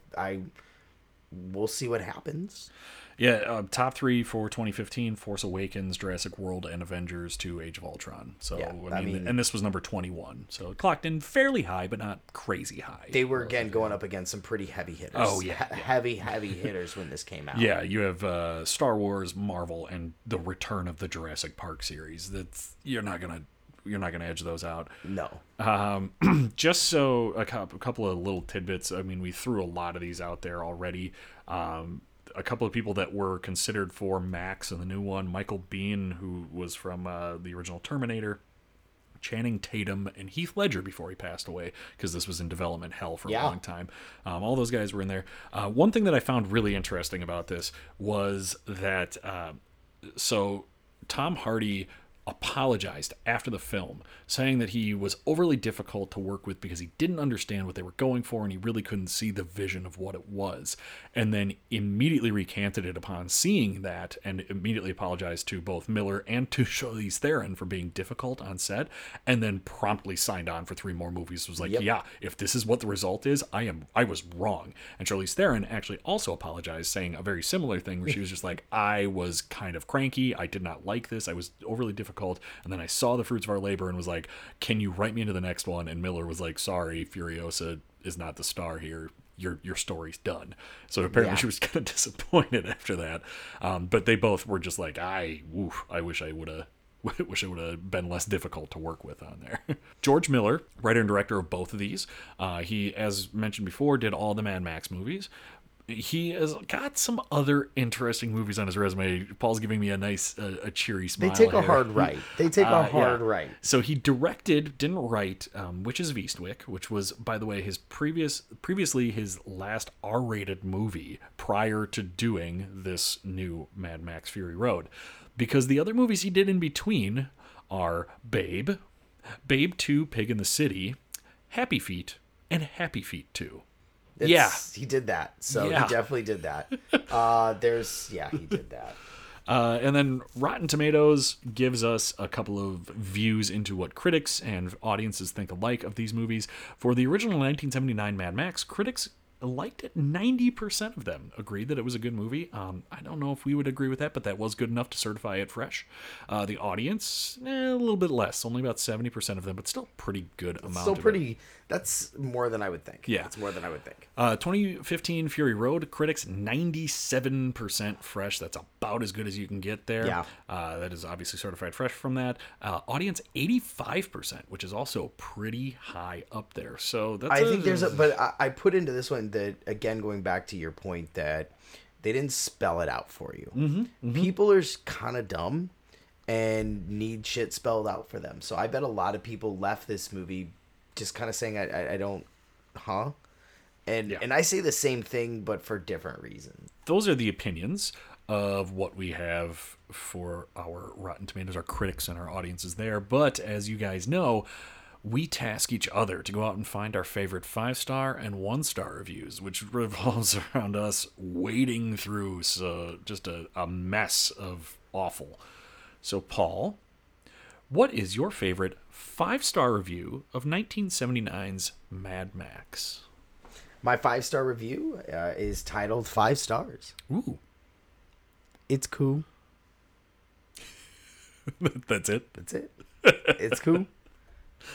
We'll see what happens. Yeah, top three for 2015, Force Awakens, Jurassic World, and Avengers 2 Age of Ultron. So, yeah, I mean, and this was number 21. So it clocked in fairly high, but not crazy high. They were, again, going up against some pretty heavy hitters. Oh, yeah. Heavy hitters when this came out. Yeah, you have Star Wars, Marvel, and the return of the Jurassic Park series. That's You're not going to edge those out. No. Just so a couple of little tidbits. I mean, we threw a lot of these out there already. A couple of people that were considered for Max and the new one, Michael Biehn, who was from the original Terminator, Channing Tatum, and Heath Ledger before he passed away, because this was in development hell for a long time. All those guys were in there. One thing that I found really interesting about this was that so Tom Hardy apologized after the film, saying that he was overly difficult to work with because he didn't understand what they were going for and he really couldn't see the vision of what it was, and then immediately recanted it upon seeing that and immediately apologized to both Miller and to Charlize Theron for being difficult on set, and then promptly signed on for 3 more movies. Was like, yeah, if this is what the result is, I was wrong. And Charlize Theron actually also apologized, saying a very similar thing, where she was just like, I was kind of cranky, I did not like this, I was overly difficult, and then I saw the fruits of our labor and was like, can you write me into the next one? And Miller was like, sorry, Furiosa is not the star here, your story's done. So apparently she was kind of disappointed after that, but they both were just like, I wish I would have been less difficult to work with on there. George Miller, writer and director of both of these, he, as mentioned before, did all the Mad Max movies. He has got some other interesting movies on his resume. Paul's giving me a nice, a cheery smile. They take a hard right. So he directed, didn't write, Witches of Eastwick, which was, by the way, his previously his last R-rated movie prior to doing this new Mad Max Fury Road, because the other movies he did in between are Babe, Babe 2, Pig in the City, Happy Feet, and Happy Feet 2. He did that. So he definitely did that. He did that. And then Rotten Tomatoes gives us a couple of views into what critics and audiences think alike of these movies. For the original 1979 Mad Max, critics liked it. 90% of them agreed that it was a good movie. I don't know if we would agree with that, but that was good enough to certify it fresh. The audience, a little bit less, only about 70% of them, but still pretty good amount. Still pretty. That's more than I would think. Yeah, it's more than I would think. 2015 Fury Road, critics 97% fresh. That's about as good as you can get there. Yeah. That is obviously certified fresh from that. Audience 85%, which is also pretty high up there. So that's. I put into this one. That, again, going back to your point that they didn't spell it out for you. Mm-hmm, mm-hmm. People are kind of dumb and need shit spelled out for them. So I bet a lot of people left this movie just kind of saying, I don't, huh? And I say the same thing, but for different reasons. Those are the opinions of what we have for our Rotten Tomatoes, our critics and our audiences there. But as you guys know, we task each other to go out and find our favorite 5-star and 1-star reviews, which revolves around us wading through just a mess of awful. So, Paul, What is your favorite 5-star review of 1979's Mad Max? My 5-star review is titled 5 Stars. Ooh. It's cool. That's it? That's it. It's cool.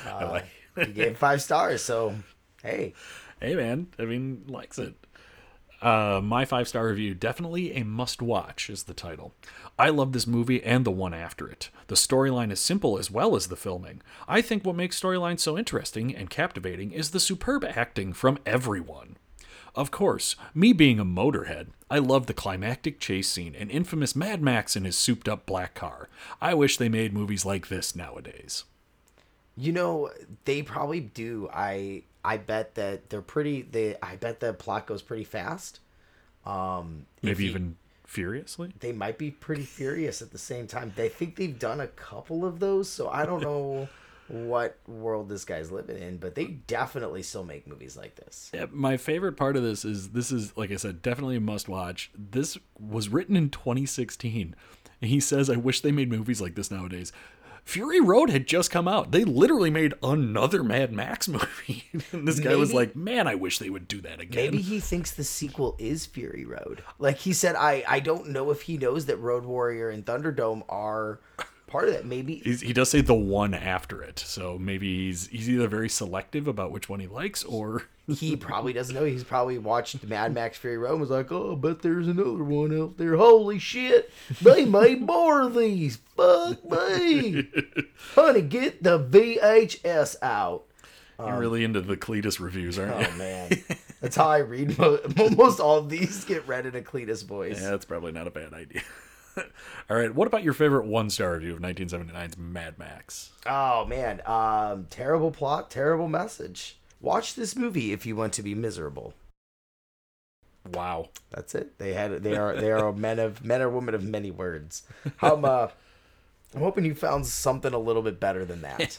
I like it. You gave it 5 stars, so hey. Hey, man. I mean, likes it. My 5-star review, definitely a must-watch, is the title. I love this movie and the one after it. The storyline is simple as well as the filming. I think what makes storylines so interesting and captivating is the superb acting from everyone. Of course, me being a motorhead, I love the climactic chase scene and infamous Mad Max in his souped-up black car. I wish they made movies like this nowadays. You know, they probably do. I bet that they're pretty. I bet the plot goes pretty fast. Maybe even furiously. They might be pretty furious at the same time. They think they've done a couple of those, so I don't know what world this guy's living in, but they definitely still make movies like this. Yeah, my favorite part of this is, like I said, definitely a must watch. This was written in 2016, and he says, "I wish they made movies like this nowadays." Fury Road had just come out. They literally made another Mad Max movie. And this guy was like, man, I wish they would do that again. Maybe he thinks the sequel is Fury Road. Like he said, I don't know if he knows that Road Warrior and Thunderdome are part of that. Maybe he does say the one after it. So maybe he's either very selective about which one he likes or... He probably doesn't know. He's probably watched Mad Max Fury Road and was like, oh, I bet there's another one out there. Holy shit. They made more of these. Fuck me. Honey, get the VHS out. You're really into the Cletus reviews, aren't you? Oh, man. That's how I read. Almost all of these get read in a Cletus voice. Yeah, that's probably not a bad idea. All right, what about your favorite 1-star review of 1979's Mad Max? Oh, man. Terrible plot, terrible message. Watch this movie if you want to be miserable. Wow, that's it. They are men or women of many words. I'm hoping you found something a little bit better than that.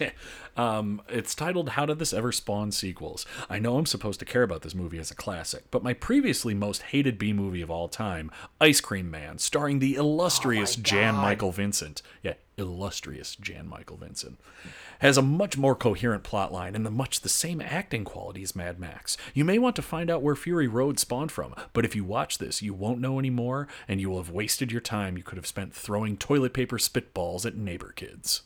It's titled "How Did This Ever Spawn Sequels?" I know I'm supposed to care about this movie as a classic, but my previously most hated B movie of all time, Ice Cream Man, starring the illustrious Jan Michael Vincent. Yeah. Illustrious Jan Michael Vincent has a much more coherent plotline and the same acting quality as Mad Max. You may want to find out where Fury Road spawned from, but if you watch this, you won't know anymore, and you will have wasted your time you could have spent throwing toilet paper spitballs at neighbor kids.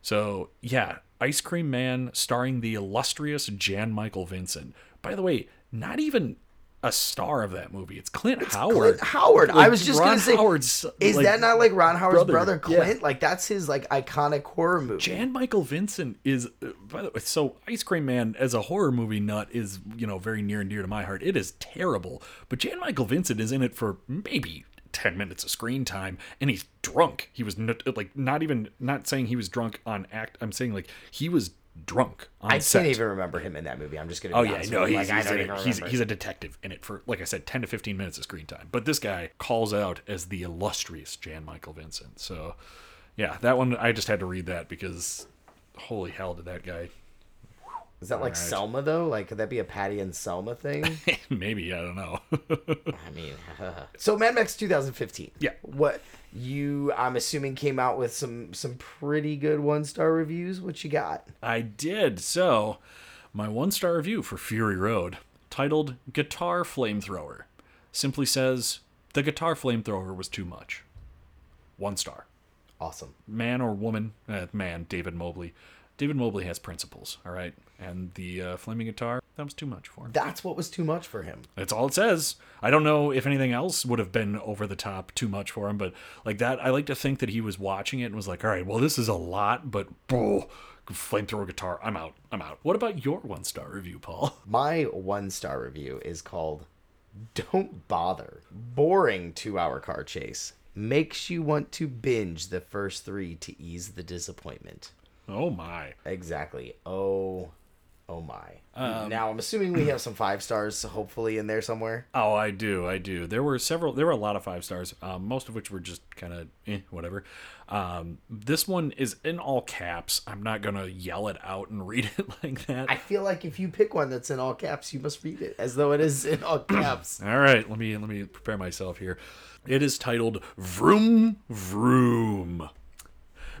So, yeah, Ice Cream Man starring the illustrious Jan Michael Vincent. By the way, not even a star of that movie. It's Clint Howard. Clint Howard. Like, I was just going to say, Howard's, is like, that not like Ron Howard's brother Clint? Yeah. Like that's his like iconic horror movie. Jan Michael Vincent is, by the way, so Ice Cream Man as a horror movie nut is, you know, very near and dear to my heart. It is terrible, but Jan Michael Vincent is in it for maybe 10 minutes of screen time and he's drunk. He was not saying he was drunk on act. I'm saying like he was drunk on set. I can't even remember him in that movie. I'm just gonna be honest. He's a detective in it for, like I said, 10 to 15 minutes of screen time, but this guy calls out as the illustrious Jan Michael Vincent. So yeah, that one I just had to read that because holy hell did that guy. Is that all like right. Selma though? Like could that be a Patty and Selma thing? Maybe, I don't know. I mean, so Mad Max 2015. Yeah. What you, I'm assuming, came out with some pretty good 1-star reviews. What you got? I did. So my 1-star review for Fury Road, titled Guitar Flamethrower, simply says the guitar flamethrower was too much. 1 star. Awesome. Man or woman? Man, David Mobley. David Mobley has principles, all right? And the flaming guitar, that was too much for him. That's what was too much for him. That's all it says. I don't know if anything else would have been over the top too much for him, but like that, I like to think that he was watching it and was like, all right, well, this is a lot, but oh, flamethrower guitar, I'm out. What about your 1-star review, Paul? My 1-star review is called Don't Bother. Boring 2-hour car chase. Makes you want to binge the first 3 to ease the disappointment. Oh, my. Exactly. Oh, my. Now, I'm assuming we have some 5 stars, hopefully, in there somewhere. Oh, I do. There were a lot of 5 stars, most of which were just kind of whatever. This one is in all caps. I'm not going to yell it out and read it like that. I feel like if you pick one that's in all caps, you must read it as though it is in all caps. All right. Let me prepare myself here. It is titled Vroom Vroom.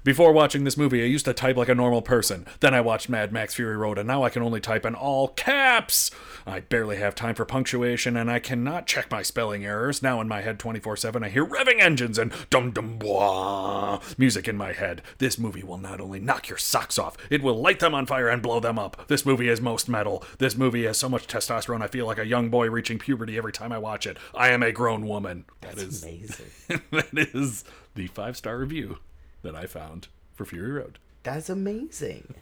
Before watching this movie, I used to type like a normal person. Then I watched Mad Max Fury Road, and now I can only type in all caps. I barely have time for punctuation, and I cannot check my spelling errors. Now in my head 24/7, I hear revving engines and dum-dum-bwah music in my head. This movie will not only knock your socks off, it will light them on fire and blow them up. This movie is most metal. This movie has so much testosterone, I feel like a young boy reaching puberty every time I watch it. I am a grown woman. That's amazing. That is the 5-star review that I found for Fury Road. That's amazing.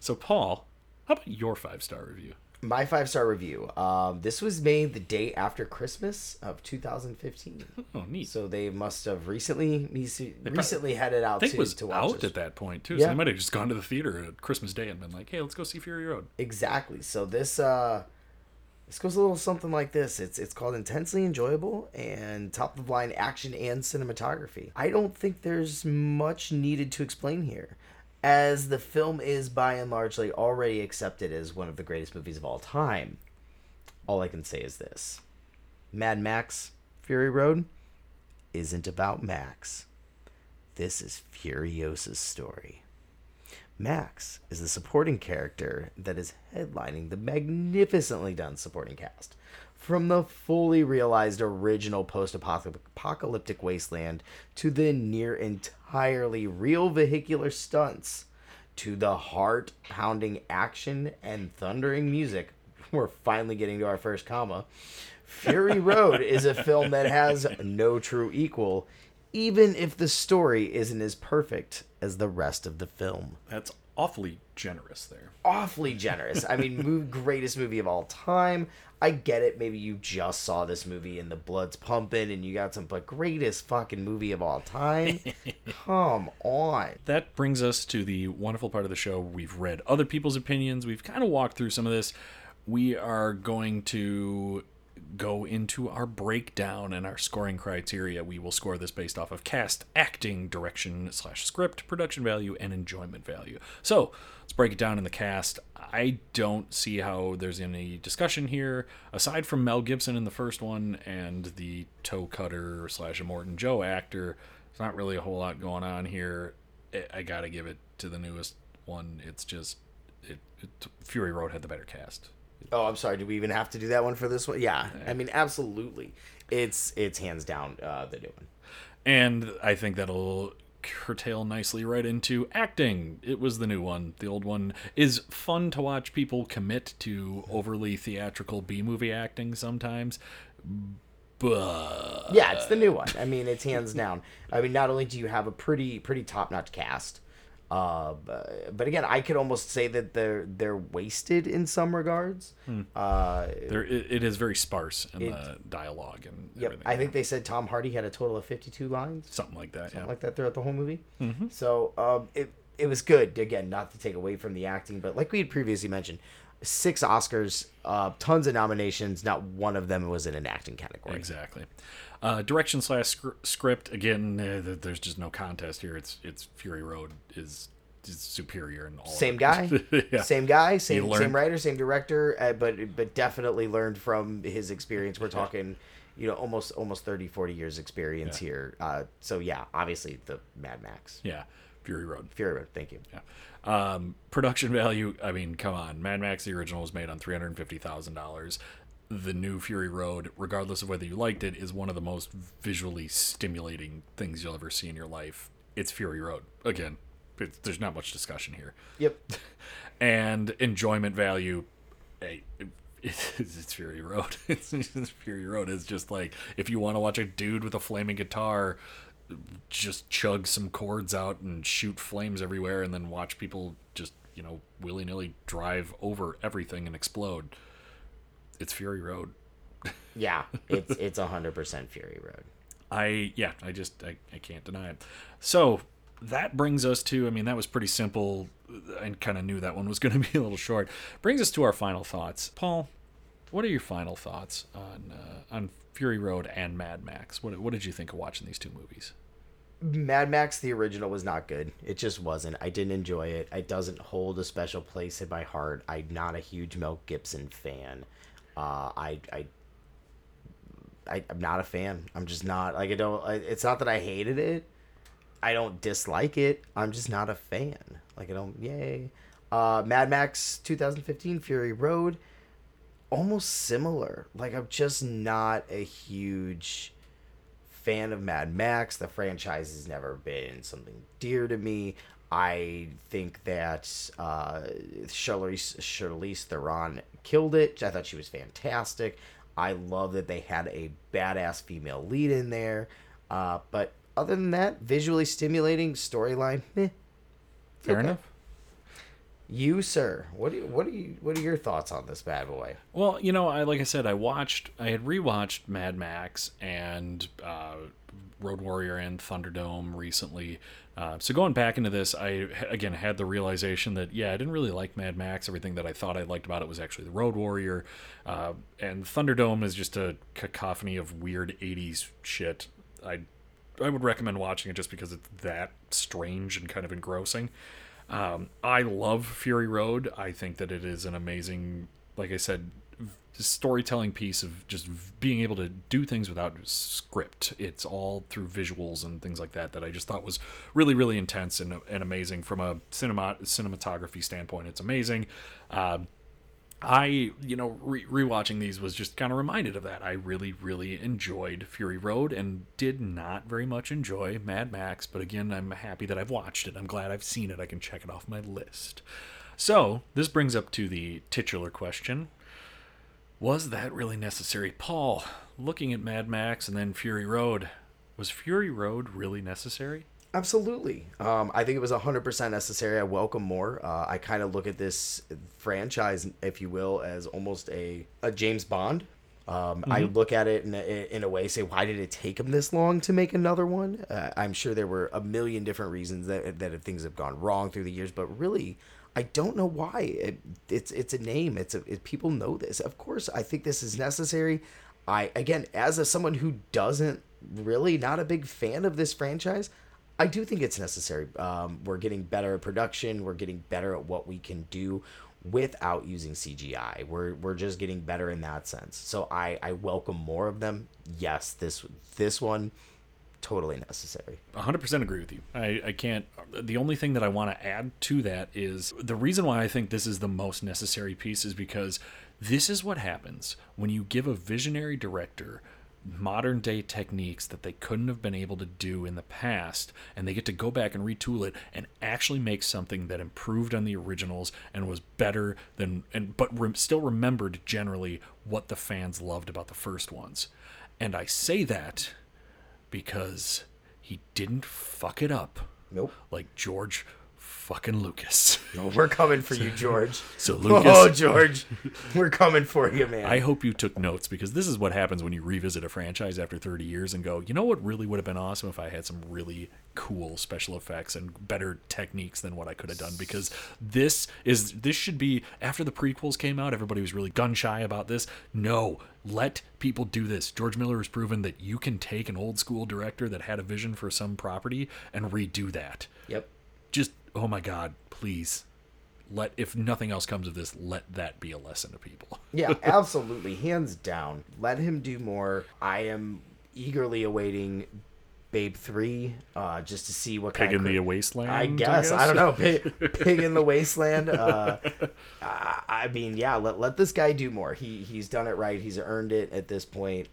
So, Paul, how about your 5-star review? My 5-star review. This was made the day after Christmas of 2015. Oh, neat. So they must have recently had it out to watch. It was out at that point, too. Yeah. So they might have just gone to the theater at Christmas Day and been like, hey, let's go see Fury Road. Exactly. So this goes a little something like this. It's called Intensely Enjoyable and top-of-the-line action and cinematography. I don't think there's much needed to explain here, as the film is by and largely already accepted as one of the greatest movies of all time. All I can say is this. Mad Max Fury Road isn't about Max. This is Furiosa's story. Max is the supporting character that is headlining the magnificently done supporting cast. From the fully realized original post-apocalyptic wasteland to the near entirely real vehicular stunts to the heart-pounding action and thundering music, we're finally getting to our first comma, Fury Road is a film that has no true equal, even if the story isn't as perfect as the rest of the film. That's awfully generous there. Awfully generous. I mean, greatest movie of all time. I get it. Maybe you just saw this movie and the blood's pumping and you got some, but greatest fucking movie of all time. Come on. That brings us to the wonderful part of the show. We've read other people's opinions. We've kind of walked through some of this. We are going to go into our breakdown and our scoring criteria. We will score this based off of cast, acting, direction / script, production value, and enjoyment value. So let's break it down in the cast. I don't see how there's any discussion here. Aside from Mel Gibson in the first one and the Toe Cutter / Immortan Joe actor, there's not really a whole lot going on here. I gotta give it to the newest one. It's just Fury Road had the better cast. Oh, I'm sorry. Do we even have to do that one for this one? Yeah. I mean, absolutely. It's hands down the new one. And I think that'll curtail nicely right into acting. It was the new one. The old one is fun to watch people commit to overly theatrical B-movie acting sometimes. But yeah, it's the new one. I mean, it's hands down. I mean, not only do you have a pretty top-notch cast, but again, I could almost say that they're wasted in some regards. It is very sparse in the dialogue and everything. I think they said Tom Hardy had a total of 52 lines, something like that throughout the whole movie. Mm-hmm. So it was good. Again, not to take away from the acting, but like we had previously mentioned, 6 Oscars, tons of nominations. Not one of them was in an acting category. Exactly. Direction / script. Again, there's just no contest here. It's Fury Road is superior in all. Same guy. Same writer. Same director. But definitely learned from his experience. We're talking, almost 30-40 years experience here. So yeah, obviously the Mad Max. Yeah. Fury Road, thank you. Yeah. Production value, I mean, come on. Mad Max, the original, was made on $350,000. The new Fury Road, regardless of whether you liked it, is one of the most visually stimulating things you'll ever see in your life. It's Fury Road. Again, there's not much discussion here. Yep. And enjoyment value, hey, it's Fury Road. Fury Road is just like, if you want to watch a dude with a flaming guitar just chug some cords out and shoot flames everywhere and then watch people just, willy-nilly drive over everything and explode. It's Fury Road. Yeah, it's 100% Fury Road. I can't deny it. So that brings us to, I mean, that was pretty simple. I kind of knew that one was going to be a little short. Brings us to our final thoughts. Paul, what are your final thoughts on Fury Road and Mad Max? What did you think of watching these two movies? Mad Max, the original, was not good. It just wasn't. I didn't enjoy it. It doesn't hold a special place in my heart. I'm not a huge Mel Gibson fan. I'm not a fan. I'm just not. It's not that I hated it. I don't dislike it. I'm just not a fan. Like, I don't... Yay. Mad Max 2015 Fury Road. Almost similar. Like, I'm just not a huge fan of Mad Max. The franchise has never been something dear to me. I think that Charlize Theron killed it. I thought she was fantastic. I love that they had a badass female lead in there. But other than that, visually stimulating, storyline, meh. Fair enough. You, sir, what are your thoughts on this bad boy? Well, you know, I had rewatched Mad Max and Road Warrior and Thunderdome recently. So going back into this, I again had the realization that I didn't really like Mad Max. Everything that I thought I liked about it was actually the Road Warrior, and Thunderdome is just a cacophony of weird 80s shit. I would recommend watching it just because it's that strange and kind of engrossing. I love Fury Road. I think that it is an amazing, like I said, storytelling piece of just being able to do things without script. It's all through visuals and things like that I just thought was really, really intense and amazing. From a cinematography standpoint, it's amazing. Rewatching these was just kind of reminded of that. I really, really enjoyed Fury Road and did not very much enjoy Mad Max. But again, I'm happy that I've watched it. I'm glad I've seen it. I can check it off my list. So this brings up to the titular question. Was that really necessary? Paul, looking at Mad Max and then Fury Road, was Fury Road really necessary? Absolutely. I think it was 100% necessary. I welcome more. I kind of look at this franchise, if you will, as almost a James Bond. I look at it in a way, say, why did it take him this long to make another one? I'm sure there were a million different reasons that things have gone wrong through the years, but really, I don't know why. It's a name. People know this. Of course, I think this is necessary. Someone who not a big fan of this franchise, I do think it's necessary. We're getting better at production. We're getting better at what we can do without using CGI. We're just getting better in that sense. So I welcome more of them. Yes, this one, totally necessary. 100% agree with you. I can't. The only thing that I want to add to that is the reason why I think this is the most necessary piece is because this is what happens when you give a visionary director modern day techniques that they couldn't have been able to do in the past, and they get to go back and retool it and actually make something that improved on the originals and was better than still remembered generally what the fans loved about the first ones. And I say that because he didn't fuck it up. Nope. Like George fucking Lucas. No, we're coming for you, George. So Lucas, oh George, we're coming for you, man. I hope you took notes, because this is what happens when you revisit a franchise after 30 years and go, you know what really would have been awesome if I had some really cool special effects and better techniques than what I could have done. Because this should be, after the prequels came out, everybody was really gun shy about this. No, let people do this. George Miller has proven that you can take an old school director that had a vision for some property and redo that. Yep. Just, oh my God, please, if nothing else comes of this, let that be a lesson to people. Yeah, absolutely. Hands down. Let him do more. I am eagerly awaiting Babe 3, just to see what kind of... Pig in the Wasteland? I guess. I don't know. Pig in the Wasteland. Let this guy do more. He's done it right. He's earned it at this point.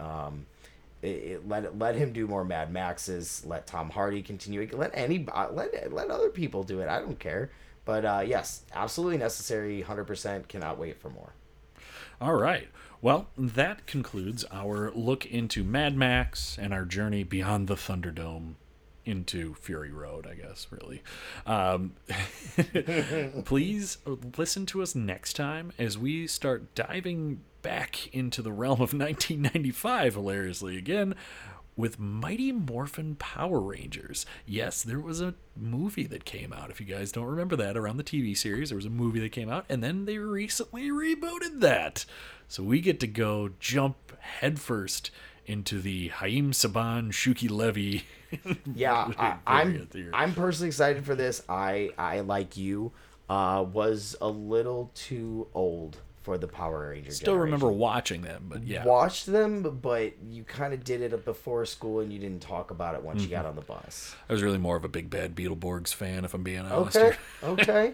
Let him do more Mad Maxes. Let Tom Hardy continue. Let other people do it. I don't care. But yes, absolutely necessary. 100%. Cannot wait for more. All right. Well, that concludes our look into Mad Max and our journey beyond the Thunderdome into Fury Road, I guess, really. Please listen to us next time as we start diving back into the realm of 1995, hilariously again, with Mighty Morphin Power Rangers. Yes, there was a movie that came out, if you guys don't remember that, around the TV series. There was a movie that came out, and then they recently rebooted that. So we get to go jump headfirst into the Haim Saban, Shuki Levy. Yeah, I'm personally excited for this. I like you, was a little too old for the Power Ranger generation. Remember watching them, but yeah. Watched them, but you kind of did it before school and you didn't talk about it once you got on the bus. I was really more of a Big Bad Beetleborgs fan, if I'm being honest. Okay.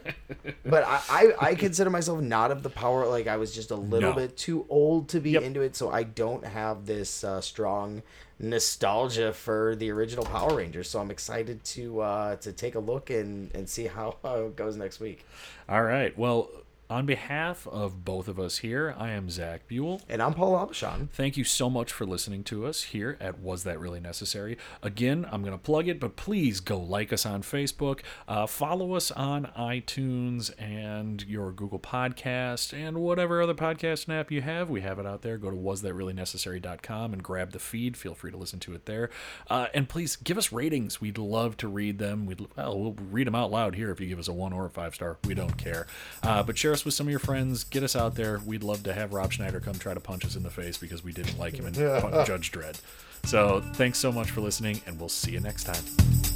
But I consider myself not of the Power, like I was just a little bit too old to be into it, so I don't have this strong nostalgia for the original Power Rangers, so I'm excited to take a look and see how it goes next week. All right, well, on behalf of both of us here, I am Zach Buell. And I'm Paul Albichon. Thank you so much for listening to us here at Was That Really Necessary? Again, I'm going to plug it, but please go like us on Facebook. Follow us on iTunes and your Google Podcast and whatever other podcast app you have. We have it out there. Go to wasthatreallynecessary.com and grab the feed. Feel free to listen to it there. And please give us ratings. We'd love to read them. We'll read them out loud here if you give us a 1 or a 5 star. We don't care. But share us with some of your friends. Get us out there. We'd love to have Rob Schneider come try to punch us in the face because we didn't like him in Judge Dredd. So thanks so much for listening, and we'll see you next time.